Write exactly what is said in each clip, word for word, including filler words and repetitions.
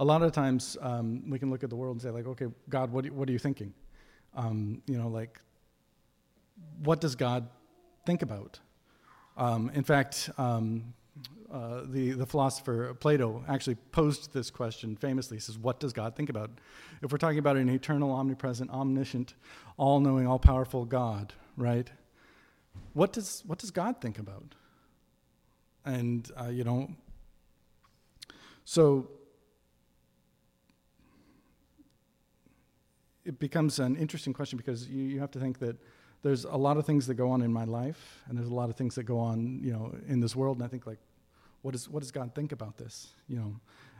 a lot of times um, we can look at the world and say, like, okay, God, what, do, what are you thinking? Um, you know, like, what does God think about? Um, in fact, um, uh, the, the philosopher Plato actually posed this question famously. He says, what does God think about? If we're talking about an eternal, omnipresent, omniscient, all-knowing, all-powerful God, right? What does what does God think about? And, uh, you know, so it becomes an interesting question because you, you have to think that there's a lot of things that go on in my life, and there's a lot of things that go on, you know, in this world. And I think, like, what is what does God think about this? You know,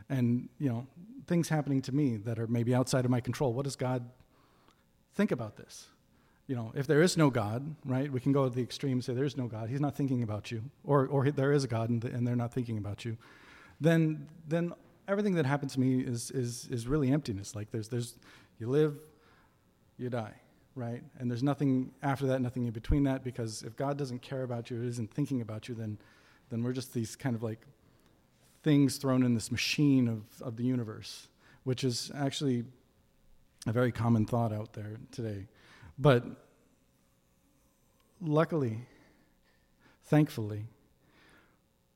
and, you know, things happening to me that are maybe outside of my control. What does God think about this? You know, if there is no God, right, we can go to the extreme and say there is no God. He's not thinking about you. Or or there is a God, and, and they're not thinking about you. Then then everything that happens to me is is is really emptiness. Like, there's there's you live, you die, right? And there's nothing after that, nothing in between that, because if God doesn't care about you, isn't thinking about you, then then we're just these kind of like things thrown in this machine of, of the universe, which is actually a very common thought out there today. But luckily, thankfully,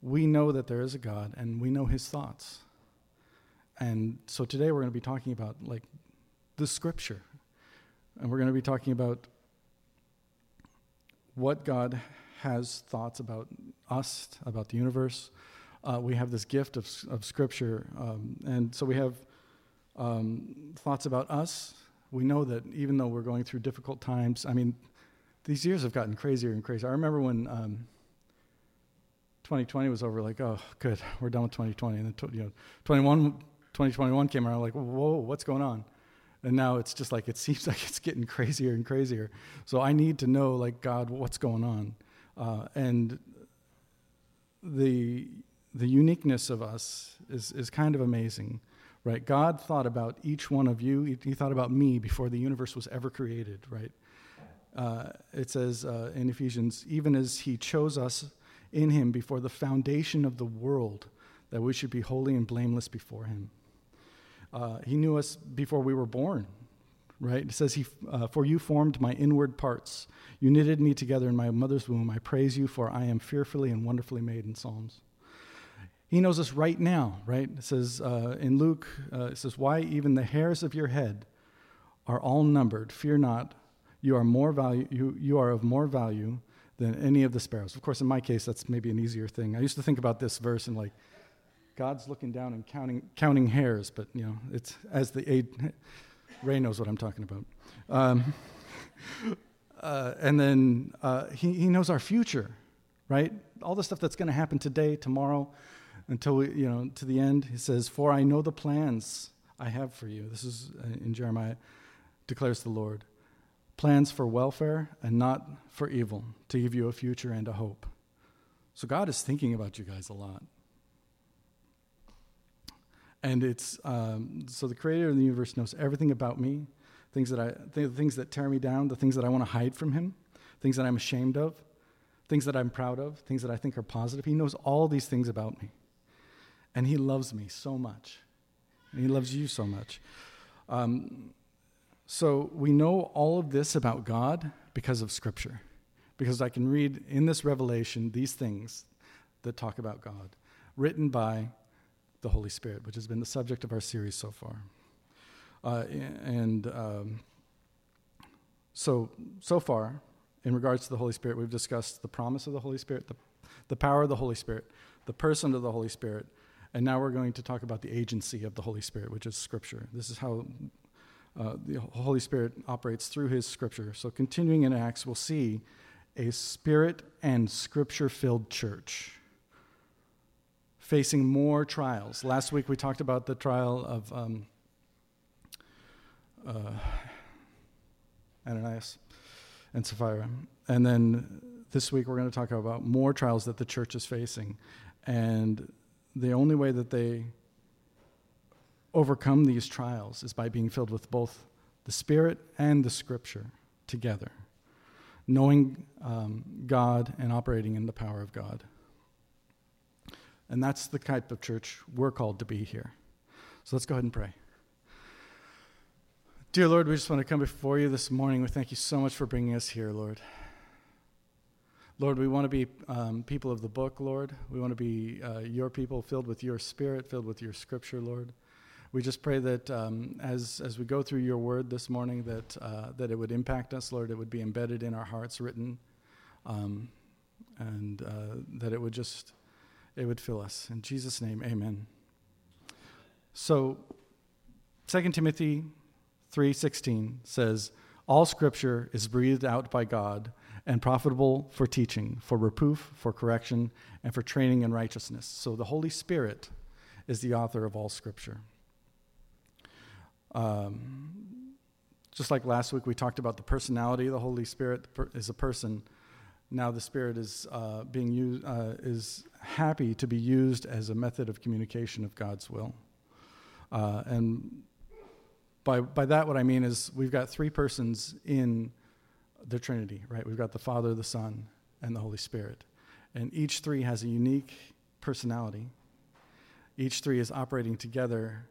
we know that there is a God, and we know his thoughts. And so today we're going to be talking about, like, the scripture. And we're going to be talking about what God has thoughts about us, about the universe. Uh, we have this gift of, of scripture. Um, and so we have um, thoughts about us. We know that even though we're going through difficult times, I mean, these years have gotten crazier and crazier. I remember when... Um, twenty twenty was over, like, oh, good, we're done with twenty twenty. And then, you know, twenty-one, twenty twenty-one came around, like, whoa, what's going on? And now it's just like, it seems like it's getting crazier and crazier. So I need to know, like, God, what's going on? Uh, and the the uniqueness of us is, is kind of amazing, right? God thought about each one of you. He, he thought about me before the universe was ever created, right? Uh, it says uh, in Ephesians, even as he chose us in him before the foundation of the world, that we should be holy and blameless before him. Uh, he knew us before we were born, right? It says, he, uh, for you formed my inward parts. You knitted me together in my mother's womb. I praise you, for I am fearfully and wonderfully made, in Psalms. He knows us right now, right? It says uh, in Luke, uh, it says, why even the hairs of your head are all numbered. Fear not, you are more value. You, you are of more value than any of the sparrows. Of course, in my case, that's maybe an easier thing. I used to think about this verse and, like, God's looking down and counting counting hairs, but, you know, it's as the age, Ray knows what I'm talking about. Um, uh, and then uh, he, he knows our future, right? All the stuff that's going to happen today, tomorrow, until, we, you know, to the end. He says, for I know the plans I have for you. This is in Jeremiah, declares the Lord. Plans for welfare and not for evil, to give you a future and a hope. So God is thinking about you guys a lot. And it's, um, so the creator of the universe knows everything about me, things that I, th- things that tear me down, the things that I want to hide from him, things that I'm ashamed of, things that I'm proud of, things that I think are positive. He knows all these things about me. And he loves me so much. And he loves you so much. Um, So we know all of this about God because of Scripture, because I can read in this Revelation these things that talk about God, written by the Holy Spirit, which has been the subject of our series so far. Uh, and um, so, so far, in regards to the Holy Spirit, we've discussed the promise of the Holy Spirit, the, the power of the Holy Spirit, the person of the Holy Spirit, and now we're going to talk about the agency of the Holy Spirit, which is Scripture. This is how... Uh, the Holy Spirit operates through his scripture. So continuing in Acts, we'll see a spirit and scripture-filled church facing more trials. Last week we talked about the trial of um, uh, Ananias and Sapphira. And then this week we're going to talk about more trials that the church is facing. And the only way that they... overcome these trials is by being filled with both the Spirit and the Scripture together, knowing um, God and operating in the power of God. And that's the type of church we're called to be here. So let's go ahead and pray. Dear Lord, we just want to come before you this morning. We thank you so much for bringing us here, Lord. Lord, we want to be um, people of the book, Lord. We want to be uh, your people, filled with your spirit, filled with your scripture, Lord. We just pray that um, as as we go through your word this morning, that uh, that it would impact us, Lord. It would be embedded in our hearts, written, um, and uh, that it would just, it would fill us. In Jesus' name, amen. So Second Timothy three sixteen says, all scripture is breathed out by God and profitable for teaching, for reproof, for correction, and for training in righteousness. So the Holy Spirit is the author of all scripture. Um, just like last week, we talked about the personality of the Holy Spirit is a person. Now the Spirit is uh, being used, uh, is happy to be used as a method of communication of God's will. Uh, and by by that, what I mean is we've got three persons in the Trinity, right? We've got the Father, the Son, and the Holy Spirit. And each three has a unique personality. Each three is operating together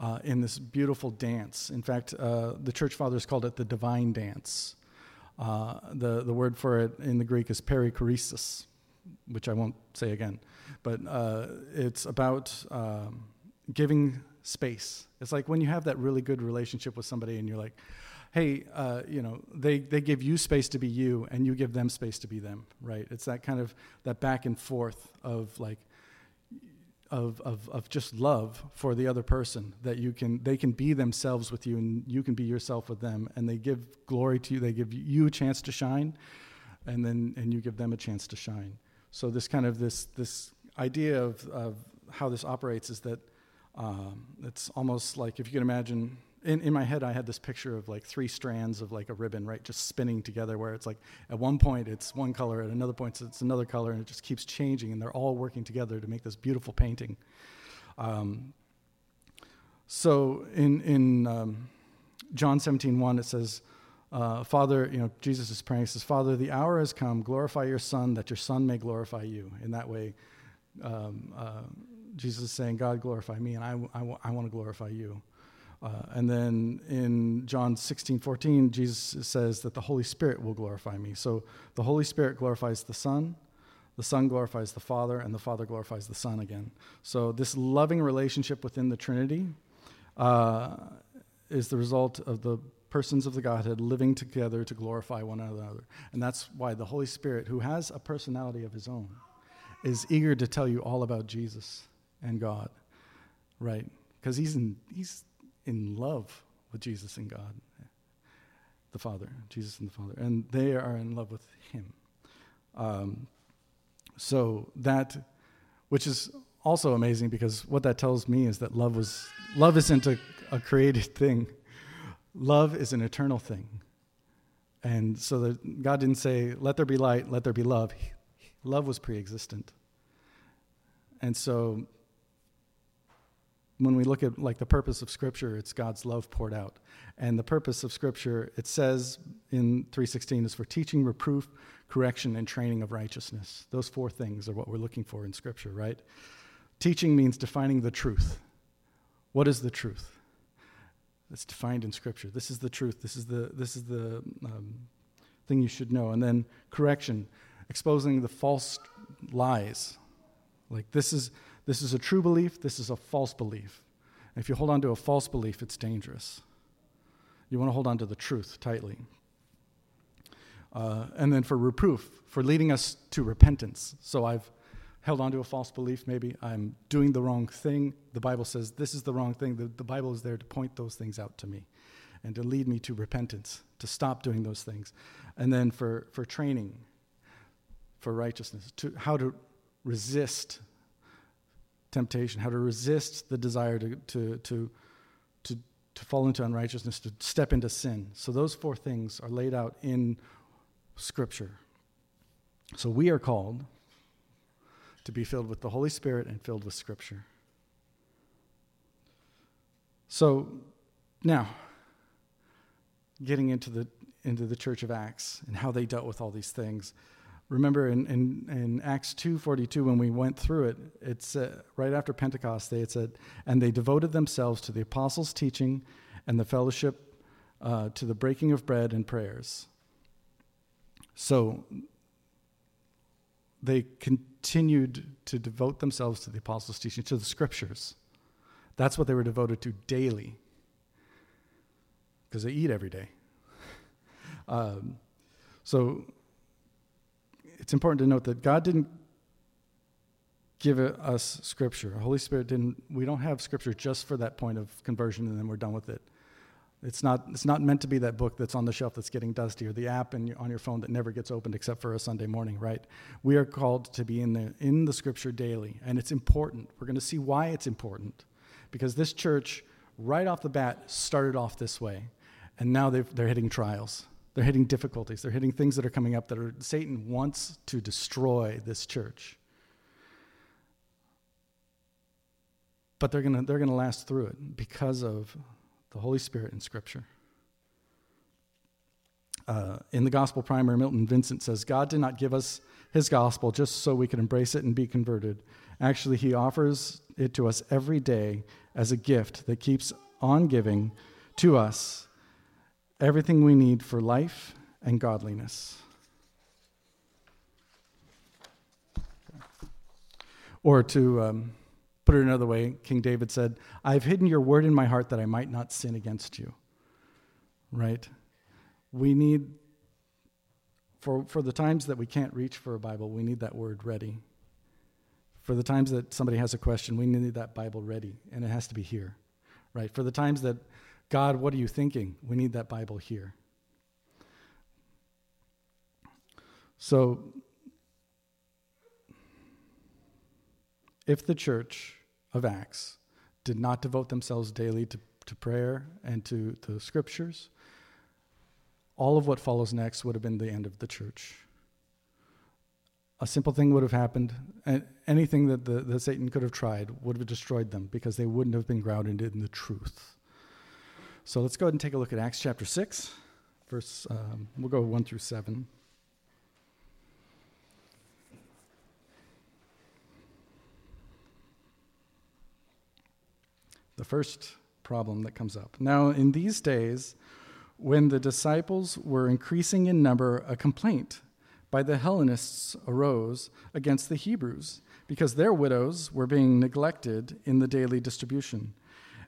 Uh, in this beautiful dance. In fact, uh, the church fathers called it the divine dance. Uh, the, the word for it in the Greek is perichoresis, which I won't say again. But uh, it's about um, giving space. It's like when you have that really good relationship with somebody and you're like, hey, uh, you know, they, they give you space to be you and you give them space to be them, right? It's that kind of, that back and forth of like, Of, of of just love for the other person, that you can they can be themselves with you and you can be yourself with them, and they give glory to you, they give you a chance to shine, and then and you give them a chance to shine. So this kind of this this idea of, of how this operates is that um, it's almost like, if you can imagine, in, in my head I had this picture of like three strands of like a ribbon, right, just spinning together, where it's like at one point it's one color, at another point it's another color, and it just keeps changing, and they're all working together to make this beautiful painting. Um, so in in um, John seventeen one it says, uh, Father, you know, Jesus is praying, he says, Father, the hour has come, glorify your Son, that your Son may glorify you. In that way, um, uh, Jesus is saying, God, glorify me, and I, I, I want to glorify you. Uh, and then in John sixteen fourteen, Jesus says that the Holy Spirit will glorify me. So the Holy Spirit glorifies the Son, the Son glorifies the Father, and the Father glorifies the Son again. So this loving relationship within the Trinity uh, is the result of the persons of the Godhead living together to glorify one another. And that's why the Holy Spirit, who has a personality of his own, is eager to tell you all about Jesus and God, right? Because he's in, he's in love with Jesus and God, the Father, Jesus and the Father, and they are in love with him. Um, so that, which is also amazing, because what that tells me is that love was love isn't a, a created thing. Love is an eternal thing. And so that God didn't say, let there be light, let there be love. He, love was pre-existent. And so when we look at like the purpose of Scripture, it's God's love poured out. And the purpose of Scripture, it says in three sixteen, is for teaching, reproof, correction, and training of righteousness. Those four things are what we're looking for in Scripture, right? Teaching means defining the truth. What is the truth? It's defined in Scripture. This is the truth. This is the this is the um, thing you should know. And then correction, exposing the false lies. Like this is... This is a true belief. This is a false belief. And if you hold on to a false belief, it's dangerous. You want to hold on to the truth tightly. Uh, and then for reproof, for leading us to repentance. So I've held on to a false belief. Maybe I'm doing the wrong thing. The Bible says this is the wrong thing. The, the Bible is there to point those things out to me and to lead me to repentance, to stop doing those things. And then for, for training, for righteousness, to how to resist temptation, how to resist the desire to, to to to to fall into unrighteousness, to step into sin. So those four things are laid out in Scripture. So we are called to be filled with the Holy Spirit and filled with Scripture. So now, getting into the into the Church of Acts and how they dealt with all these things, Remember in, in, in Acts two forty-two, when we went through it, it's uh, right after Pentecost Day, it said, and they devoted themselves to the apostles' teaching and the fellowship, uh, to the breaking of bread and prayers. So they continued to devote themselves to the apostles' teaching, to the scriptures. That's what they were devoted to daily, because they eat every day. um, so... It's important to note that God didn't give us Scripture. The Holy Spirit didn't. We don't have Scripture just for that point of conversion, and then we're done with it. It's not. It's not meant to be that book that's on the shelf that's getting dusty, or the app in, on your phone that never gets opened except for a Sunday morning. Right? We are called to be in the in the Scripture daily, and it's important. We're going to see why it's important, because this church, right off the bat, started off this way, and now they've, they're hitting trials. They're hitting difficulties. They're hitting things that are coming up that are, Satan wants to destroy this church. But they're gonna they're gonna last through it because of the Holy Spirit and Scripture. Uh, in the Gospel Primer, Milton Vincent says, God did not give us his gospel just so we could embrace it and be converted. Actually, he offers it to us every day as a gift that keeps on giving to us everything we need for life and godliness. Or to um, put it another way, King David said, I've hidden your word in my heart that I might not sin against you. Right? We need, for, for the times that we can't reach for a Bible, we need that word ready. For the times that somebody has a question, we need that Bible ready, and it has to be here. Right? For the times that God, what are you thinking? We need that Bible here. So, if the church of Acts did not devote themselves daily to, to prayer and to the scriptures, all of what follows next would have been the end of the church. A simple thing would have happened, and anything that, the, that Satan could have tried would have destroyed them, because they wouldn't have been grounded in the truth. So let's go ahead and take a look at Acts chapter six, verse, um, we'll go one through seven. The first problem that comes up. Now, in these days, when the disciples were increasing in number, a complaint by the Hellenists arose against the Hebrews, because their widows were being neglected in the daily distribution.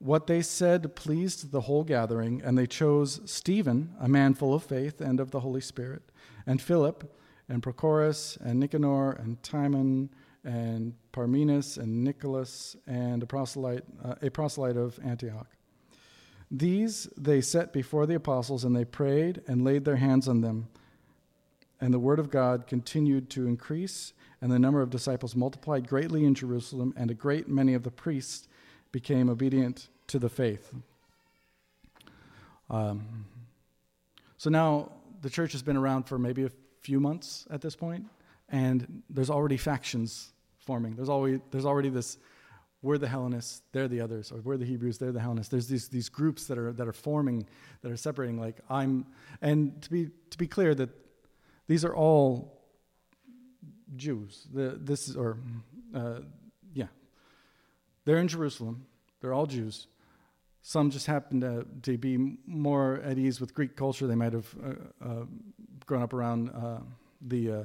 what they said pleased the whole gathering, and they chose Stephen, a man full of faith and of the Holy Spirit, and Philip, and Prochorus, and Nicanor, and Timon, and Parmenas, and Nicholas, and a proselyte, uh, a proselyte of Antioch. These they set before the apostles, and they prayed and laid their hands on them. And the word of God continued to increase, and the number of disciples multiplied greatly in Jerusalem, and a great many of the priests became obedient to the faith. Um, so now the church has been around for maybe a few months at this point, and there's already factions forming. There's always there's already this, we're the Hellenists, they're the others, or we're the Hebrews, they're the Hellenists. There's these these groups that are that are forming, that are separating. Like I'm, and to be to be clear that these are all Jews. The, this is or uh, yeah. They're in Jerusalem. They're all Jews. Some just happen to, to be more at ease with Greek culture. They might have uh, uh, grown up around uh, the uh,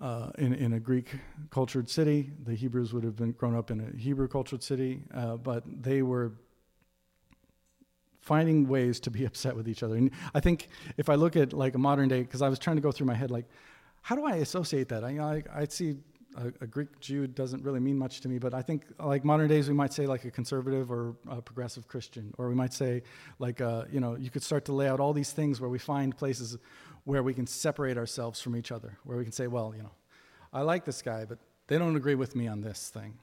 uh, in in a Greek-cultured city. The Hebrews would have been grown up in a Hebrew-cultured city, uh, but they were finding ways to be upset with each other. And I think if I look at like a modern day, because I was trying to go through my head, like, how do I associate that? I you know, I, I see. A, a Greek Jew doesn't really mean much to me, but I think like modern days we might say like a conservative or a progressive Christian, or we might say like, uh, you know, you could start to lay out all these things where we find places where we can separate ourselves from each other, where we can say, well, you know, I like this guy, but they don't agree with me on this thing.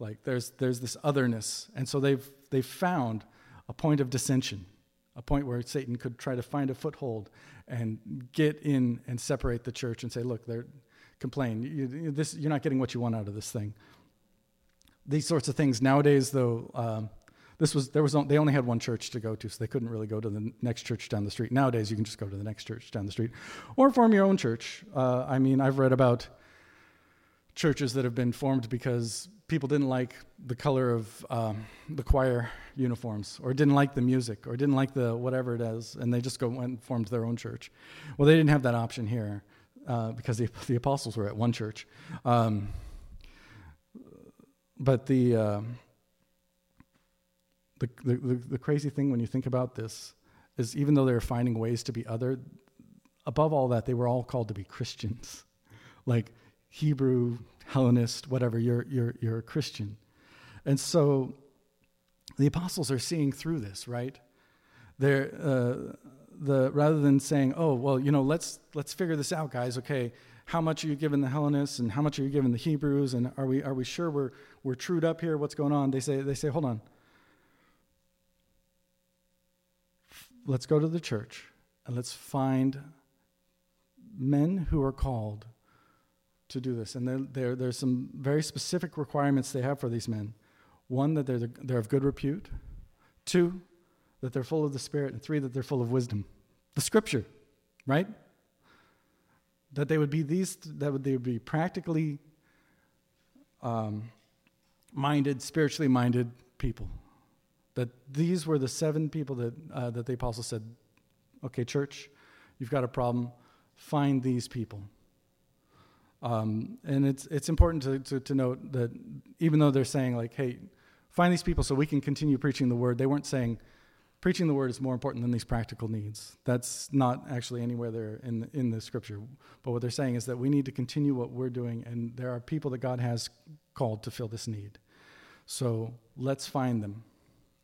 Like there's there's this otherness. And so they've they've found a point of dissension, a point where Satan could try to find a foothold and get in and separate the church and say, look, they're complain. You, this, you're not getting what you want out of this thing. These sorts of things. Nowadays, though, um, this was there was no, they only had one church to go to, so they couldn't really go to the next church down the street. Nowadays, you can just go to the next church down the street or form your own church. Uh, I mean, I've read about churches that have been formed because people didn't like the color of um, the choir uniforms, or didn't like the music, or didn't like the whatever it is, and they just go and formed their own church. Well, they didn't have that option here uh, because the, the apostles were at one church. Um, but the, uh, the, the the crazy thing when you think about this is, even though they were finding ways to be other, above all that, they were all called to be Christians. Like, Hebrew, Hellenist, whatever, you're you're you're a Christian. And so the apostles are seeing through this, right? They're uh, the rather than saying, oh, well, you know, let's let's figure this out, guys. Okay, how much are you giving the Hellenists, and how much are you giving the Hebrews, and are we are we sure we're we're trued up here? What's going on? They say they say, hold on. Let's go to the church and let's find men who are called to do this. And there, there, there's some very specific requirements they have for these men. One, that they're they're of good repute. Two, that they're full of the Spirit. And three, that they're full of wisdom. The Scripture, right? That they would be these. That would, they would be practically um, minded, spiritually minded people. That these were the seven people that uh, that the apostles said, "Okay, church, you've got a problem. Find these people." Um, and it's it's important to, to, to note that even though they're saying, like, hey, find these people so we can continue preaching the word, they weren't saying preaching the word is more important than these practical needs. That's not actually anywhere there in, in the Scripture. But what they're saying is that we need to continue what we're doing, and there are people that God has called to fill this need. So let's find them.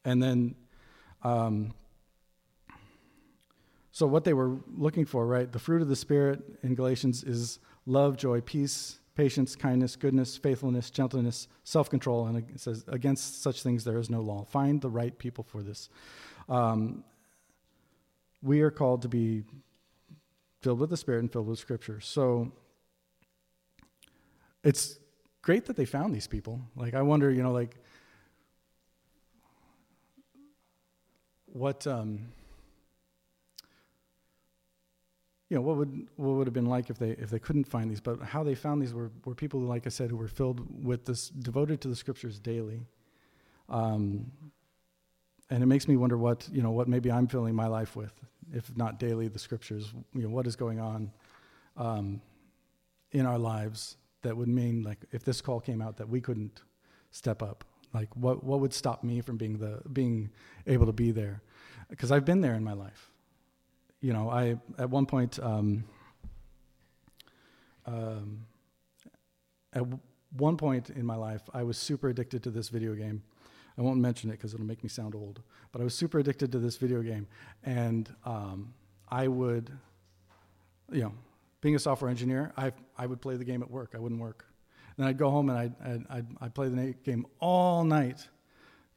And then, um, so what they were looking for, right, the fruit of the Spirit in Galatians is love, joy, peace, patience, kindness, goodness, faithfulness, gentleness, self-control, and it says, against such things there is no law. Find the right people for this. Um, we are called to be filled with the Spirit and filled with Scripture. So it's great that they found these people. Like, I wonder, you know, like, what... Um, You know, what would what would have been like if they if they couldn't find these? But how they found these were, were people, like I said, who were filled with this, devoted to the Scriptures daily. Um, and it makes me wonder what you know what maybe I'm filling my life with, if not daily the Scriptures. You know, what is going on um, in our lives that would mean, like, if this call came out, that we couldn't step up. Like, what what would stop me from being the being able to be there? Because I've been there in my life. You know, I at one point, um, um, at w- one point in my life, I was super addicted to this video game. I won't mention it because it'll make me sound old, but I was super addicted to this video game, and um, I would, you know, being a software engineer, I I would play the game at work. I wouldn't work, and I'd go home and I'd I'd, I'd, I'd play the game all night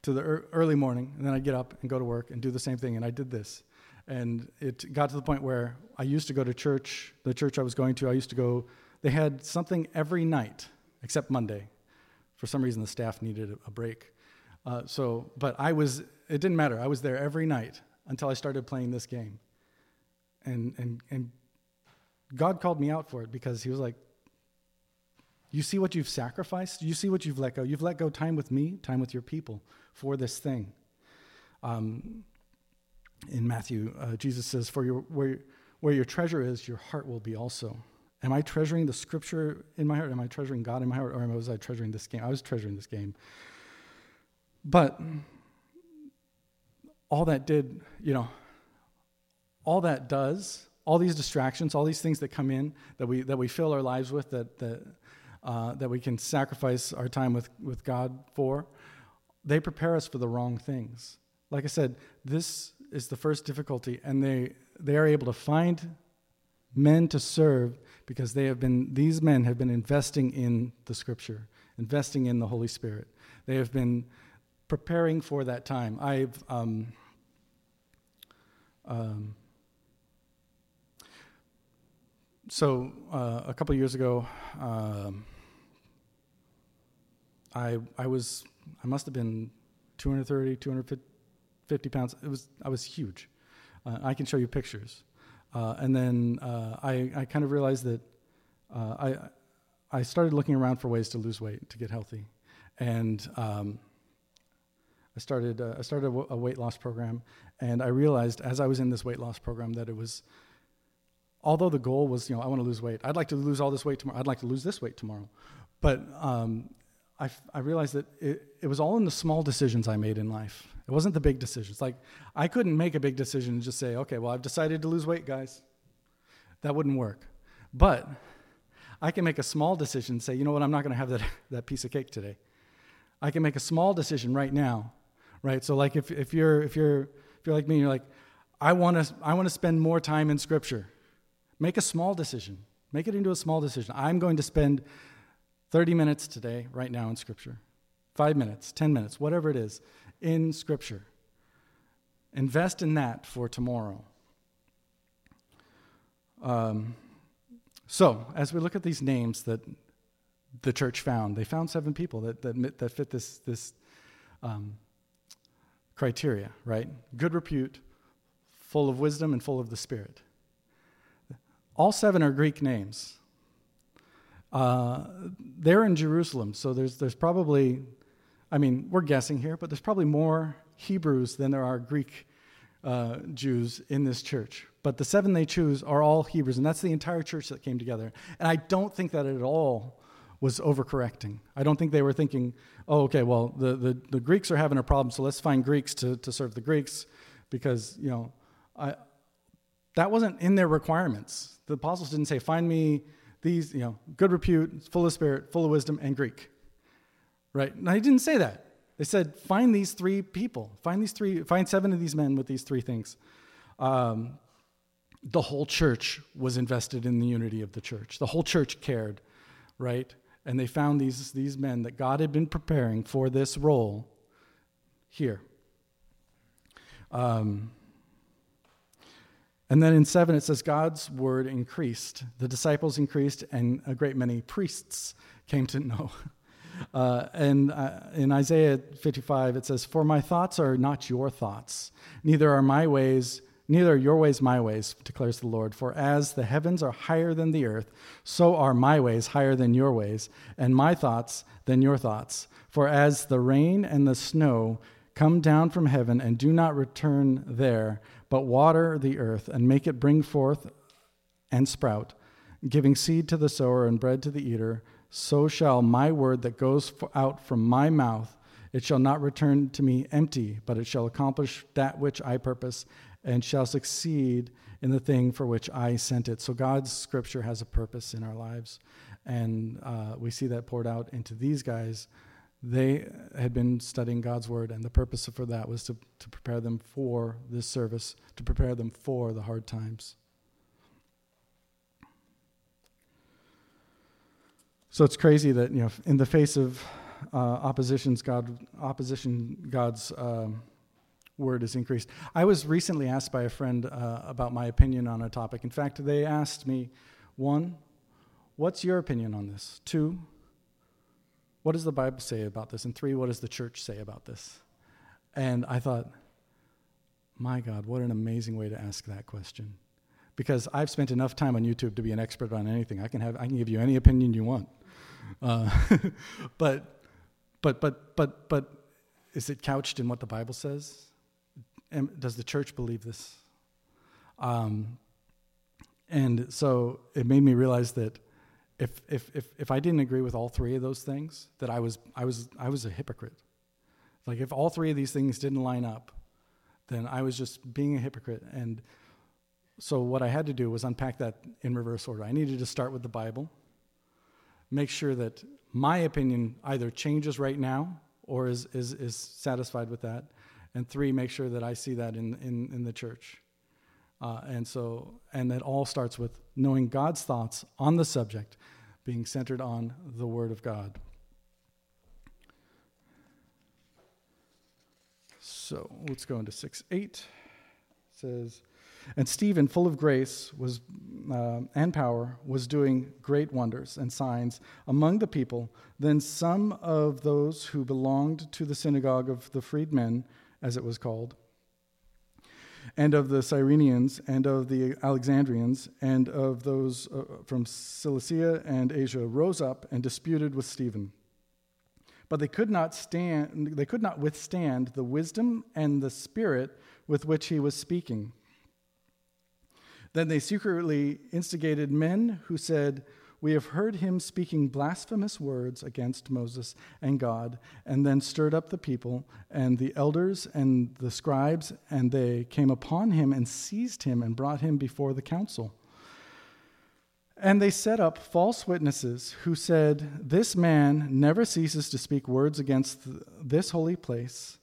to the er- early morning, and then I'd get up and go to work and do the same thing, and I did this. And it got to the point where I used to go to church. The church I was going to, I used to go, they had something every night except Monday. For some reason, the staff needed a break. Uh, so, but I was, it didn't matter. I was there every night until I started playing this game. And and and God called me out for it, because he was like, you see what you've sacrificed? You see what you've let go? You've let go time with me, time with your people for this thing. Um. In Matthew, uh, Jesus says, "For your where, where your treasure is, your heart will be also." Am I treasuring the Scripture in my heart? Am I treasuring God in my heart? Or was I treasuring this game? I was treasuring this game. But all that did, you know, all that does, all these distractions, all these things that come in that we that we fill our lives with, that that uh, that we can sacrifice our time with, with God for, they prepare us for the wrong things. Like I said, this is the first difficulty, and they, they are able to find men to serve because they have been, these men have been investing in the Scripture, investing in the Holy Spirit. They have been preparing for that time. I've um, um, so uh, a couple of years ago, um, I I was I must have been two hundred thirty, two hundred fifty pounds. It was I was huge. Uh, I can show you pictures. Uh, and then uh, I, I kind of realized that uh, I I started looking around for ways to lose weight, to get healthy, and um, I started uh, I started a, w- a weight loss program. And I realized as I was in this weight loss program that it was, although the goal was, you know, I want to lose weight, I'd like to lose all this weight tomorrow, I'd like to lose this weight tomorrow, but um, I f- I realized that it, it was all in the small decisions I made in life. It wasn't the big decisions. Like, I couldn't make a big decision and just say, okay, well, I've decided to lose weight, guys. That wouldn't work. But I can make a small decision and say, you know what, I'm not going to have that, that piece of cake today. I can make a small decision right now, right? So, like, if if you're if you're if you're like me, you're like, I want to I want to spend more time in Scripture. Make a small decision. Make it into a small decision. I'm going to spend thirty minutes today, right now, in Scripture. Five minutes, ten minutes, whatever it is, in Scripture. Invest in that for tomorrow. Um, so, as we look at these names that the church found, they found seven people that that, that fit this this um, criteria, right? Good repute, full of wisdom, and full of the Spirit. All seven are Greek names. Uh, they're in Jerusalem, so there's there's probably, I mean, we're guessing here, but there's probably more Hebrews than there are Greek uh, Jews in this church. But the seven they choose are all Hebrews, and that's the entire church that came together. And I don't think that at all was overcorrecting. I don't think they were thinking, oh, okay, well, the, the, the Greeks are having a problem, so let's find Greeks to, to serve the Greeks, because, you know, I, that wasn't in their requirements. The apostles didn't say, find me these, you know, good repute, full of Spirit, full of wisdom, and Greek, right? Now, he didn't say that. They said, find these three people. Find these three, find seven of these men with these three things. Um, the whole church was invested in the unity of the church. The whole church cared, right? And they found these, these men that God had been preparing for this role here. Um And then in seven, it says, God's word increased. The disciples increased, and a great many priests came to know. Uh, and uh, in Isaiah fifty-five, it says, for my thoughts are not your thoughts, neither are my ways, neither are your ways my ways, declares the Lord. For as the heavens are higher than the earth, so are my ways higher than your ways, and my thoughts than your thoughts. For as the rain and the snow come down from heaven and do not return there, but water the earth and make it bring forth and sprout, giving seed to the sower and bread to the eater, so shall my word that goes out from my mouth, it shall not return to me empty, but it shall accomplish that which I purpose and shall succeed in the thing for which I sent it. So God's Scripture has a purpose in our lives, and uh, we see that poured out into these guys. They had been studying God's word, and the purpose for that was to, to prepare them for this service, to prepare them for the hard times. So it's crazy that, you know, in the face of uh, oppositions, God opposition, God's uh, word is increased. I was recently asked by a friend uh, about my opinion on a topic. In fact, they asked me, one, what's your opinion on this? Two, what does the Bible say about this? And three, what does the church say about this? And I thought, my God, what an amazing way to ask that question. Because I've spent enough time on YouTube to be an expert on anything. I can have, I can give you any opinion you want. Uh, but, but, but, but, but is it couched in what the Bible says? And does the church believe this? Um, and so it made me realize that If if if if I didn't agree with all three of those things, that I was I was I was a hypocrite. Like, if all three of these things didn't line up, then I was just being a hypocrite. And so what I had to do was unpack that in reverse order. I needed to start with the Bible, make sure that my opinion either changes right now or is is, is satisfied with that, and three, make sure that I see that in in, in the church, Uh, and so, and that all starts with knowing God's thoughts on the subject, being centered on the Word of God. So let's go into six eight. It says, and Stephen, full of grace was uh, and power, was doing great wonders and signs among the people. Then some of those who belonged to the synagogue of the freedmen, as it was called, and of the Cyrenians, and of the Alexandrians, and of those uh, from Cilicia and Asia rose up and disputed with Stephen. But they could not stand, they could not withstand the wisdom and the spirit with which he was speaking. Then they secretly instigated men who said, we have heard him speaking blasphemous words against Moses and God, and then stirred up the people and the elders and the scribes, and they came upon him and seized him and brought him before the council. And they set up false witnesses who said, this man never ceases to speak words against this holy place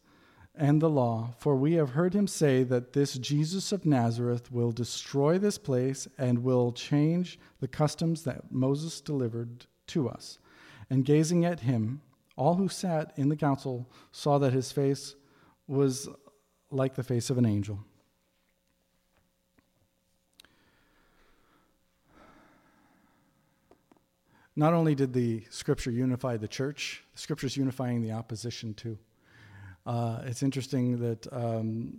and the law, for we have heard him say that this Jesus of Nazareth will destroy this place and will change the customs that Moses delivered to us. And gazing at him, all who sat in the council saw that his face was like the face of an angel. Not only did the Scripture unify the church, the Scripture is unifying the opposition too. Uh, it's interesting that, um,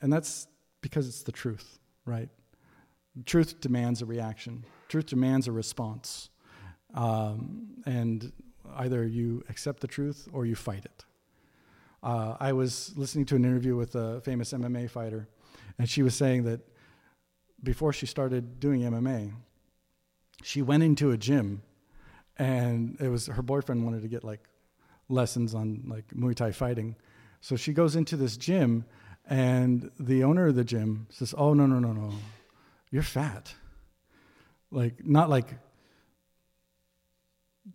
and that's because it's the truth, right? Truth demands a reaction. Truth demands a response. Um, and either you accept the truth or you fight it. Uh, I was listening to an interview with a famous M M A fighter, and she was saying that before she started doing M M A, she went into a gym, and it was her boyfriend wanted to get like lessons on like Muay Thai fighting. So she goes into this gym, and the owner of the gym says, oh, no, no, no, no, you're fat. Like, not like,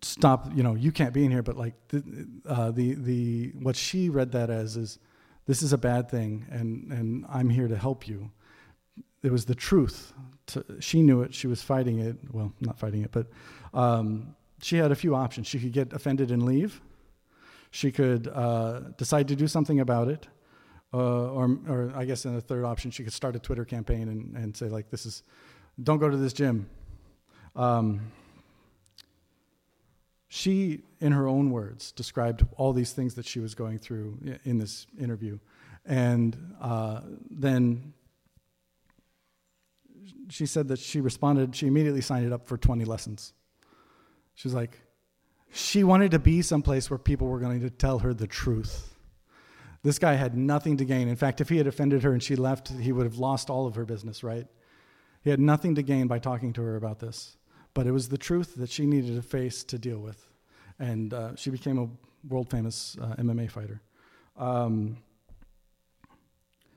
stop, you know, you can't be in here, but like the, uh, the, the what she read that as is, this is a bad thing, and, and I'm here to help you. It was the truth. To, she knew it. She was fighting it. Well, not fighting it, but um, she had a few options. She could get offended and leave. She could uh, decide to do something about it, uh, or, or I guess in the third option, she could start a Twitter campaign and, and say, like, this is, don't go to this gym. Um, she, in her own words, described all these things that she was going through in this interview. And uh, then she said that she responded, she immediately signed it up for twenty lessons. She was like, she wanted to be someplace where people were going to tell her the truth. This guy had nothing to gain. In fact, if he had offended her and she left, he would have lost all of her business, right? He had nothing to gain by talking to her about this. But it was the truth that she needed to face to deal with. And uh, she became a world-famous uh, M M A fighter. Um,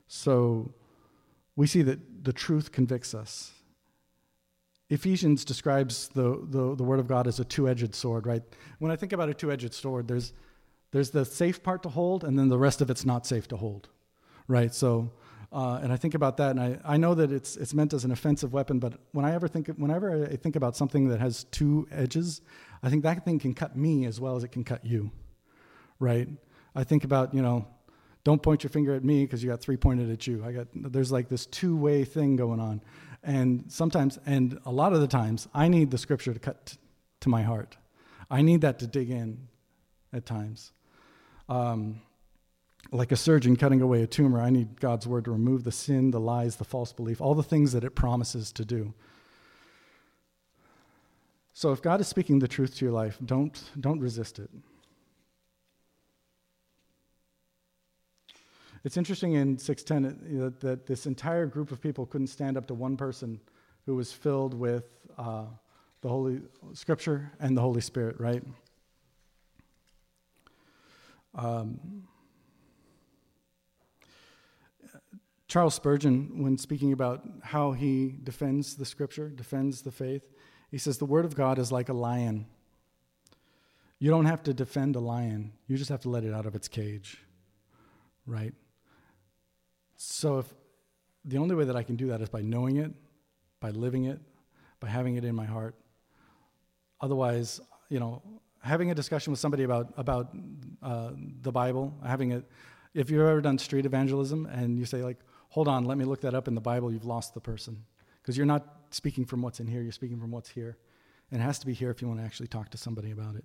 so we see that the truth convicts us. Ephesians describes the, the, the Word of God as a two-edged sword, right? When I think about a two-edged sword, there's there's the safe part to hold, and then the rest of it's not safe to hold, right? So, uh, and I think about that, and I, I know that it's it's meant as an offensive weapon, but when I ever think, whenever I think about something that has two edges, I think that thing can cut me as well as it can cut you, right? I think about, you know, don't point your finger at me because you got three pointed at you. I got there's like this two-way thing going on. And sometimes, and a lot of the times, I need the Scripture to cut t- to my heart. I need that to dig in at times. Um, like a surgeon cutting away a tumor, I need God's Word to remove the sin, the lies, the false belief, all the things that it promises to do. So if God is speaking the truth to your life, don't don't resist it. It's interesting in six ten that, that this entire group of people couldn't stand up to one person who was filled with uh, the Holy Scripture and the Holy Spirit, right? Um, Charles Spurgeon, when speaking about how he defends the Scripture, defends the faith, he says, the Word of God is like a lion. You don't have to defend a lion. You just have to let it out of its cage, right? So if the only way that I can do that is by knowing it, by living it, by having it in my heart. Otherwise, you know, having a discussion with somebody about about uh, the Bible, having it, if you've ever done street evangelism and you say, like, hold on, let me look that up in the Bible, you've lost the person. Because you're not speaking from what's in here, you're speaking from what's here. And it has to be here if you want to actually talk to somebody about it.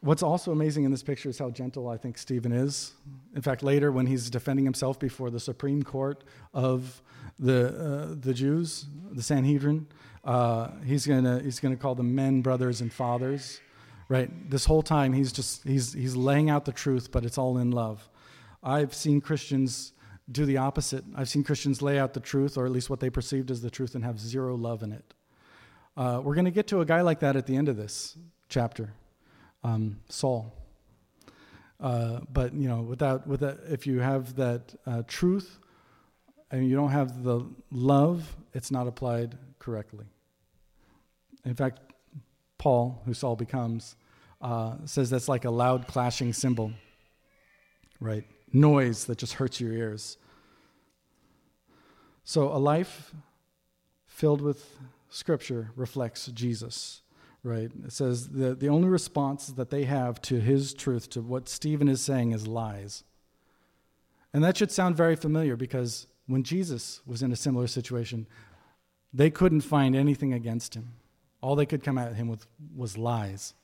What's also amazing in this picture is how gentle I think Stephen is. In fact, later when he's defending himself before the Supreme Court of the uh, the Jews, the Sanhedrin, uh, he's gonna he's gonna call them men, brothers, and fathers, right? This whole time he's just he's he's laying out the truth, but it's all in love. I've seen Christians do the opposite. I've seen Christians lay out the truth, or at least what they perceived as the truth, and have zero love in it. Uh, we're gonna get to a guy like that at the end of this chapter. Um, Saul, uh, but you know, without, without, if you have that uh, truth and you don't have the love, it's not applied correctly. In fact, Paul, who Saul becomes, uh, says that's like a loud clashing cymbal, right? Noise that just hurts your ears. So a life filled with Scripture reflects Jesus. Right, it says the the only response that they have to his truth, to what Stephen is saying, is lies. And that should sound very familiar, because when Jesus was in a similar situation, they couldn't find anything against him. All they could come at him with was lies.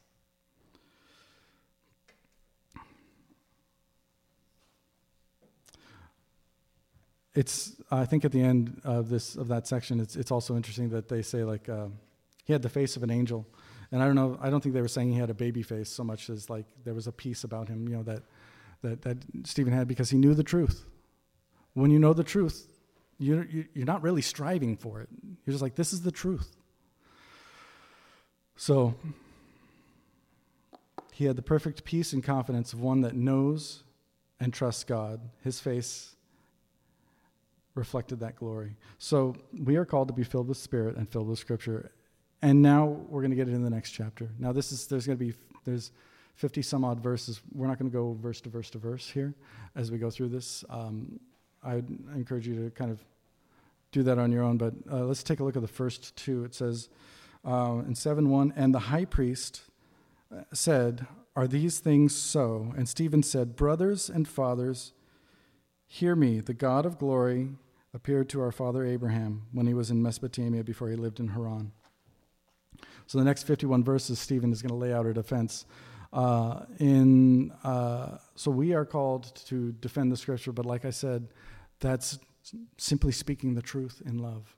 It's I think at the end of this of that section, it's it's also interesting that they say, like, uh, he had the face of an angel. And I don't know, I don't think they were saying he had a baby face so much as, like, there was a peace about him, you know, that that, that Stephen had, because he knew the truth. When you know the truth, you're, you're not really striving for it. You're just like, this is the truth. So he had the perfect peace and confidence of one that knows and trusts God. His face reflected that glory. So we are called to be filled with Spirit and filled with Scripture. And now we're going to get into the next chapter. Now this is there's going to be there's fifty some odd verses. We're not going to go verse to verse to verse here as we go through this. Um, I would encourage you to kind of do that on your own. But uh, let's take a look at the first two. It says uh, in seven one, and the high priest said, "Are these things so?" And Stephen said, "Brothers and fathers, hear me. The God of glory appeared to our father Abraham when he was in Mesopotamia before he lived in Haran." So the next fifty-one verses, Stephen is going to lay out a defense. Uh, in uh, so we are called to defend the Scripture, but like I said, that's simply speaking the truth in love.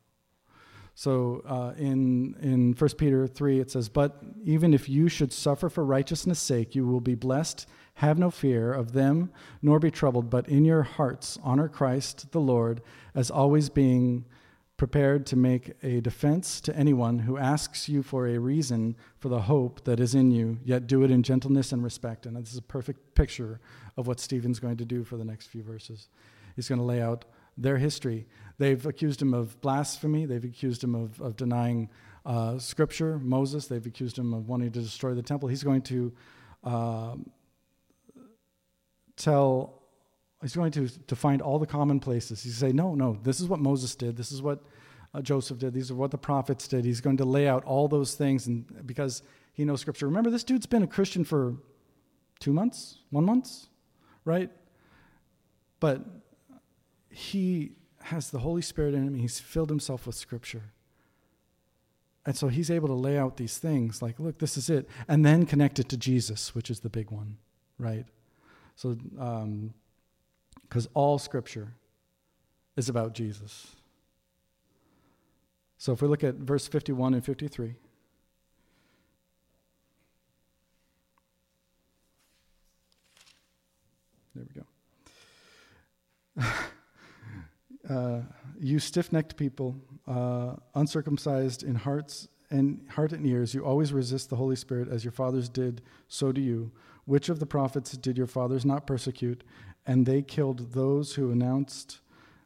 So uh, in in First Peter three, it says, "But even if you should suffer for righteousness' sake, you will be blessed. Have no fear of them, nor be troubled, but in your hearts honor Christ the Lord, as always being prepared to make a defense to anyone who asks you for a reason for the hope that is in you, yet do it in gentleness and respect." And this is a perfect picture of what Stephen's going to do for the next few verses. He's going to lay out their history. They've accused him of blasphemy. They've accused him of, of denying uh, Scripture, Moses. They've accused him of wanting to destroy the temple. He's going to uh, tell... He's going to, to find all the common places. He's going to say, no, no, this is what Moses did. This is what uh, Joseph did. These are what the prophets did. He's going to lay out all those things, and because he knows Scripture. Remember, this dude's been a Christian for two months, one month, right? But he has the Holy Spirit in him. He's filled himself with Scripture. And so he's able to lay out these things, like, look, this is it. And then connect it to Jesus, which is the big one, right? So... um because all Scripture is about Jesus. So if we look at verse fifty-one and fifty-three. There we go. uh, you stiff-necked people, uh, uncircumcised in hearts and heart and ears, you always resist the Holy Spirit, as your fathers did, so do you. Which of the prophets did your fathers not persecute? And they killed those who announced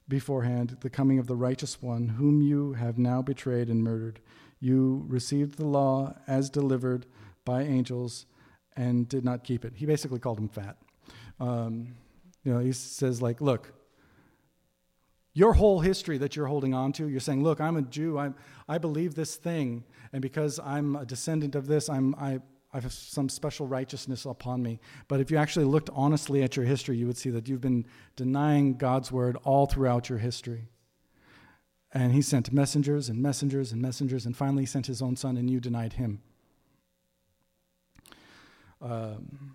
beforehand the coming of the righteous one, whom you have now betrayed and murdered. You received the law as delivered by angels and did not keep it. He basically called him fat. Um, you know, he says, like, look, your whole history that you're holding on to, you're saying, look, I'm a Jew, I I believe this thing, and because I'm a descendant of this, I'm I I have some special righteousness upon me. But if you actually looked honestly at your history, you would see that you've been denying God's word all throughout your history. And he sent messengers and messengers and messengers, and finally he sent his own son, and you denied him. Um,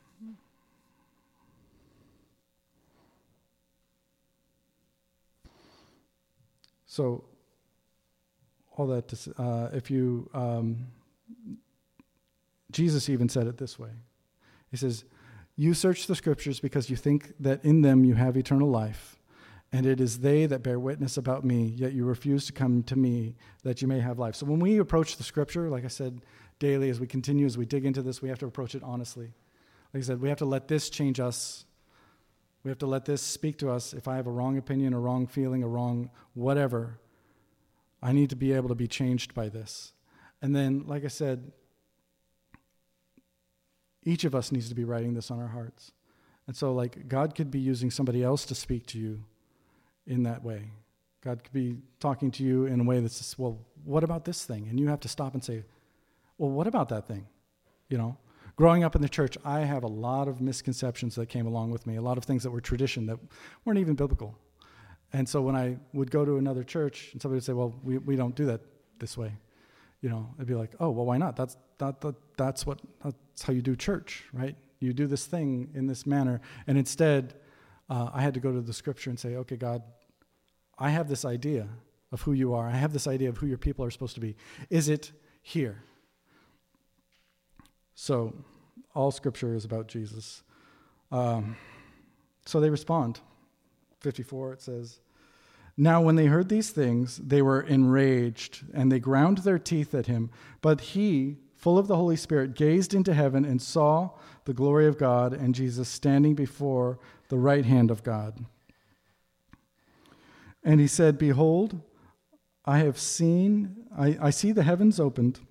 So, all that to say, uh, if you, um, Jesus even said it this way. He says, you search the scriptures because you think that in them you have eternal life, and it is they that bear witness about me, yet you refuse to come to me that you may have life. So when we approach the scripture, like I said, daily, as we continue, as we dig into this, we have to approach it honestly. Like I said, we have to let this change us. We have to let this speak to us. If I have a wrong opinion, a wrong feeling, a wrong whatever, I need to be able to be changed by this. And then, like I said, each of us needs to be writing this on our hearts. And so, like, God could be using somebody else to speak to you in that way. God could be talking to you in a way that's just, well, what about this thing? And you have to stop and say, well, what about that thing? You know? Growing up in the church, I have a lot of misconceptions that came along with me, a lot of things that were tradition that weren't even biblical. And so when I would go to another church and somebody would say, well, we, we don't do that this way, you know, I'd be like, oh, well, why not? That's that, that that's what that's how you do church, right? You do this thing in this manner. And instead, uh, I had to go to the scripture and say, okay, God, I have this idea of who you are. I have this idea of who your people are supposed to be. Is it here? So, all scripture is about Jesus. Um, so they respond. fifty-four, it says, now when they heard these things, they were enraged, and they ground their teeth at him. But he, full of the Holy Spirit, gazed into heaven and saw the glory of God and Jesus standing before the right hand of God. And he said, behold, I have seen, I, I see the heavens opened,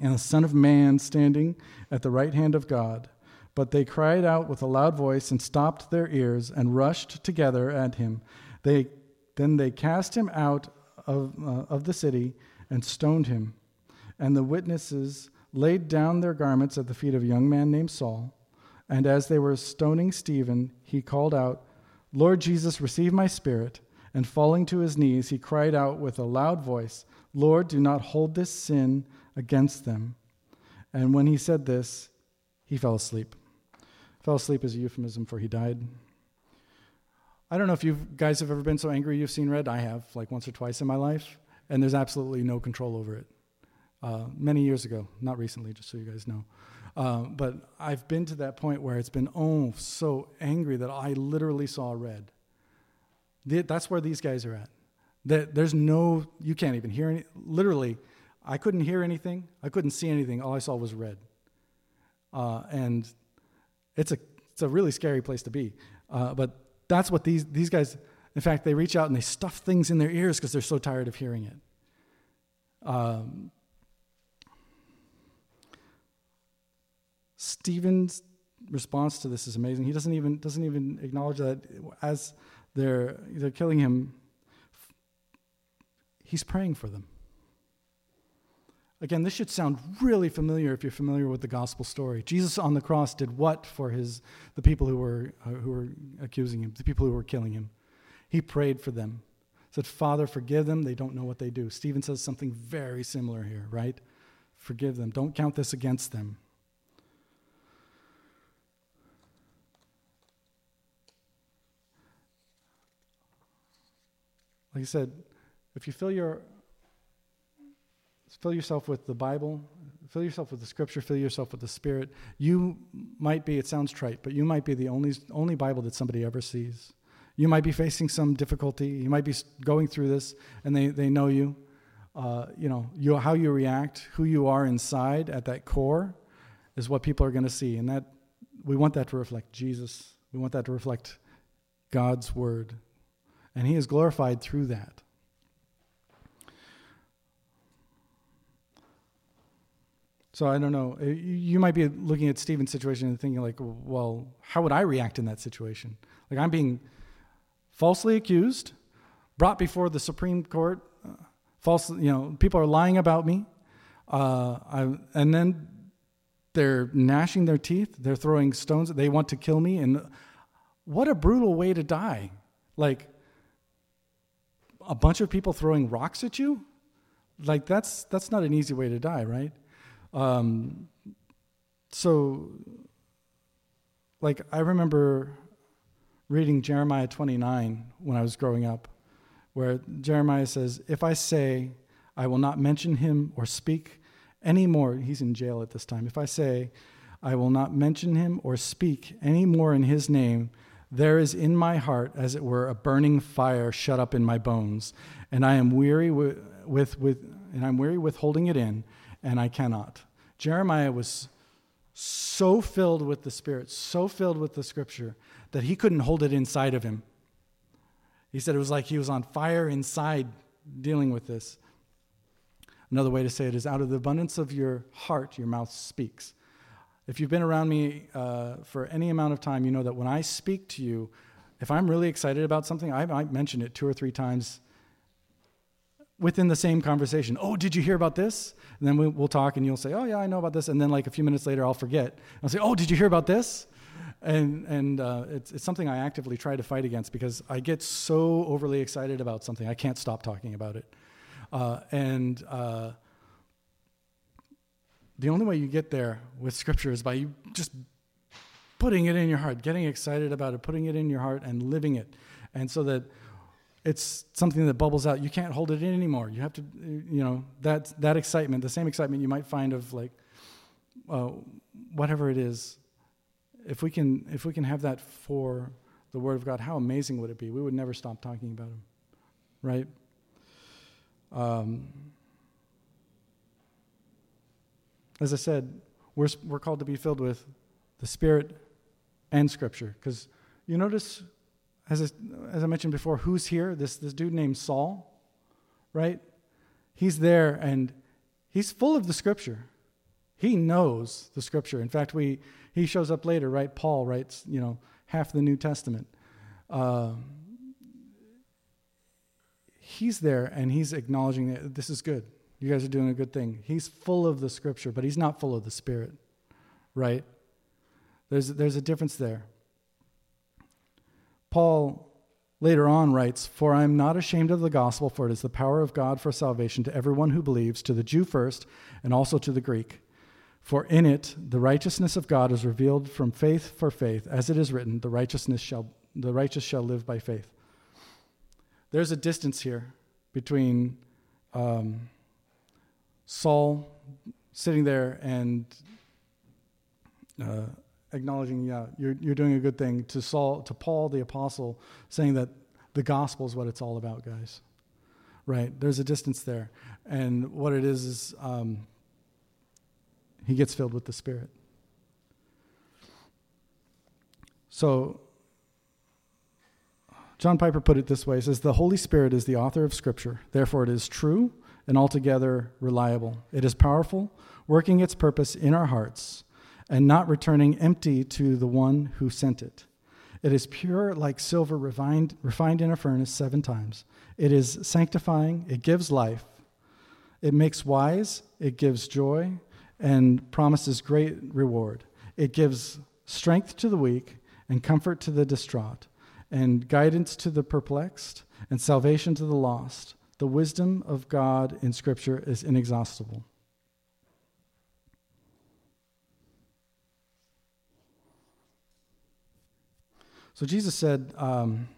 and the Son of Man standing at the right hand of God. But they cried out with a loud voice and stopped their ears and rushed together at him. They then they cast him out of uh, of the city and stoned him. And the witnesses laid down their garments at the feet of a young man named Saul. And as they were stoning Stephen, he called out, Lord Jesus, receive my spirit. And falling to his knees, he cried out with a loud voice, Lord, do not hold this sin against them. And when he said this, he fell asleep. Fell asleep is a euphemism for he died. I don't know if you guys have ever been so angry you've seen red. I have, like once or twice in my life, and there's absolutely no control over it. Uh, many years ago, not recently, just so you guys know. Uh, but I've been to that point where it's been, oh, so angry that I literally saw red. That's where these guys are at. There's no, you can't even hear any, literally, I couldn't hear anything. I couldn't see anything. All I saw was red. Uh, and it's a it's a really scary place to be. Uh, but that's what these these guys, in fact, they reach out and they stuff things in their ears because they're so tired of hearing it. Um, Stephen's response to this is amazing. He doesn't even doesn't even acknowledge that as they're they're killing him. He's praying for them. Again, this should sound really familiar if you're familiar with the gospel story. Jesus on the cross did what for his the people who were uh, who were accusing him, the people who were killing him? He prayed for them. He said, Father, forgive them. They don't know what they do. Stephen says something very similar here, right? Forgive them. Don't count this against them. Like I said, if you fill your... Fill yourself with the Bible, fill yourself with the scripture, fill yourself with the Spirit. You might be, it sounds trite, but you might be the only only Bible that somebody ever sees. You might be facing some difficulty. You might be going through this, and they, they know you. Uh, you know, you, how you react, who you are inside at that core is what people are going to see. And that we want that to reflect Jesus. We want that to reflect God's word. And he is glorified through that. So I don't know. You might be looking at Stephen's situation and thinking like, well, how would I react in that situation? Like, I'm being falsely accused, brought before the Supreme Court, uh, falsely, you know, people are lying about me. Uh, I, and then they're gnashing their teeth. They're throwing stones. They want to kill me. And what a brutal way to die. Like, a bunch of people throwing rocks at you? Like, that's that's not an easy way to die, right? Um, so, like, I remember reading Jeremiah twenty-nine when I was growing up, where Jeremiah says, if I say, I will not mention him or speak anymore, he's in jail at this time, if I say, I will not mention him or speak anymore in his name, there is in my heart, as it were, a burning fire shut up in my bones, and I am weary with, with, with and I'm weary with holding it in, and I cannot. Jeremiah was so filled with the Spirit, so filled with the Scripture, that he couldn't hold it inside of him. He said it was like he was on fire inside dealing with this. Another way to say it is, out of the abundance of your heart, your mouth speaks. If you've been around me uh, for any amount of time, you know that when I speak to you, if I'm really excited about something, I might mention it two or three times within the same conversation. Oh, did you hear about this? And then we, we'll talk, and you'll say, oh, yeah, I know about this. And then like a few minutes later, I'll forget. I'll say, oh, did you hear about this? And and uh, it's, it's something I actively try to fight against, because I get so overly excited about something, I can't stop talking about it. Uh, and... Uh, The only way you get there with Scripture is by you just putting it in your heart, getting excited about it, putting it in your heart, and living it. And so that it's something that bubbles out. You can't hold it in anymore. You have to, you know, that that excitement, the same excitement you might find of like, uh, whatever it is, if we can if we can have that for the Word of God, how amazing would it be? We would never stop talking about Him, right? Um As I said, we're we're called to be filled with the Spirit and Scripture. Because you notice, as I, as I mentioned before, who's here? This this dude named Saul, right? He's there, and he's full of the Scripture. He knows the Scripture. In fact, we he shows up later, right? Paul writes, you know, half the New Testament. Uh, he's there, and he's acknowledging that this is good. You guys are doing a good thing. He's full of the Scripture, but he's not full of the Spirit, right? There's, there's a difference there. Paul later on writes, for I am not ashamed of the gospel, for it is the power of God for salvation to everyone who believes, to the Jew first, and also to the Greek. For in it, the righteousness of God is revealed from faith for faith, as it is written, the righteousness shall, the righteous shall live by faith. There's a distance here between... Um, Saul sitting there and uh, acknowledging, yeah, you're you're doing a good thing, to Saul, to Paul the apostle, saying that the gospel is what it's all about, guys. Right? There's a distance there, and what it is is um, he gets filled with the Spirit. So John Piper put it this way: he says, "The Holy Spirit is the author of Scripture; therefore, it is true." And altogether reliable. It is powerful, working its purpose in our hearts, and not returning empty to the one who sent it. It is pure like silver refined, refined in a furnace seven times. It is sanctifying, it gives life, it makes wise, it gives joy, and promises great reward. It gives strength to the weak, and comfort to the distraught, and guidance to the perplexed, and salvation to the lost. The wisdom of God in Scripture is inexhaustible. So Jesus said, um,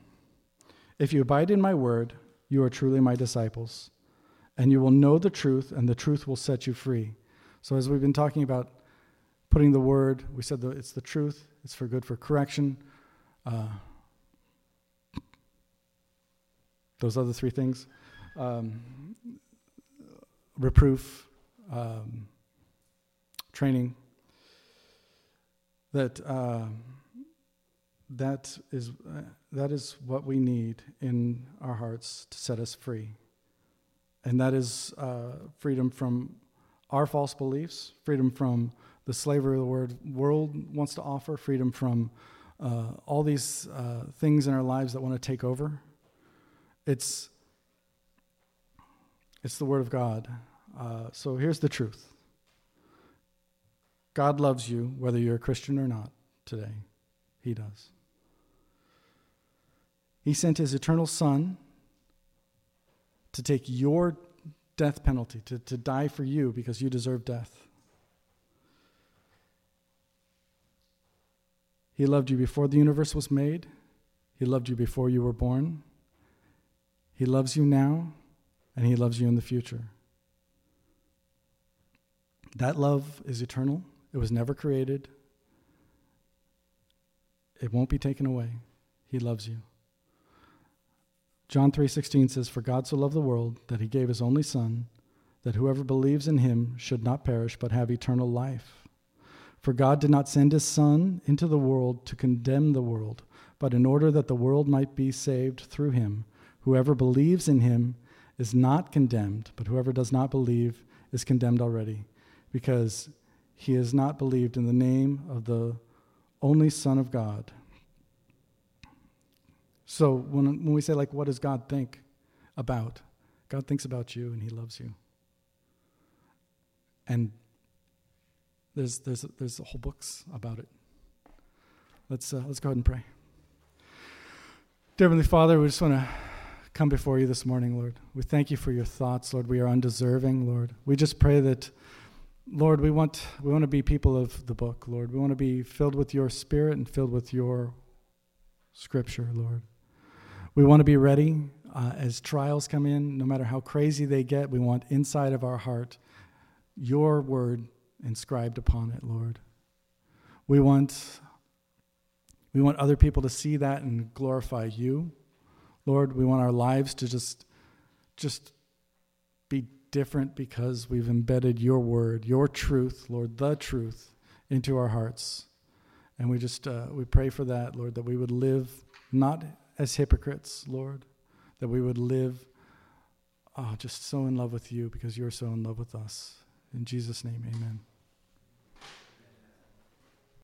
if you abide in my word, you are truly my disciples, and you will know the truth, and the truth will set you free. So as we've been talking about putting the word, we said that it's the truth, it's for good, for correction. Uh, those other three things. Um, reproof, um, training, that uh, that is uh, that is what we need in our hearts to set us free, and that is uh, freedom from our false beliefs, freedom from the slavery of the word world wants to offer, freedom from uh, all these uh, things in our lives that want to take over. It's it's the word of God. Uh, so here's the truth. God loves you, whether you're a Christian or not today. He does. He sent his eternal Son to take your death penalty, to, to die for you because you deserve death. He loved you before the universe was made. He loved you before you were born. He loves you now, and he loves you in the future. That love is eternal. It was never created. It won't be taken away. He loves you. John three sixteen says, "For God so loved the world that he gave his only Son, that whoever believes in him should not perish but have eternal life. For God did not send his Son into the world to condemn the world, but in order that the world might be saved through him. Whoever believes in him is not condemned, but whoever does not believe is condemned already, because he has not believed in the name of the only Son of God." So when when we say, like, what does God think about? God thinks about you, and he loves you. And there's there's there's whole books about it. Let's uh, let's go ahead and pray. Dear Heavenly Father, we just want to come before you this morning, Lord. We thank you for your thoughts, Lord. We are undeserving, Lord. We just pray that, Lord, we want we want to be people of the book, Lord. We want to be filled with your Spirit and filled with your Scripture, Lord. We want to be ready uh, as trials come in, no matter how crazy they get. We want inside of our heart your word inscribed upon it, Lord. We want we want other people to see that and glorify you, Lord. We want our lives to just just be different because we've embedded your word, your truth, Lord, the truth, into our hearts. And we just uh, we pray for that, Lord, that we would live not as hypocrites, Lord, that we would live oh, just so in love with you because you're so in love with us. In Jesus' name, amen.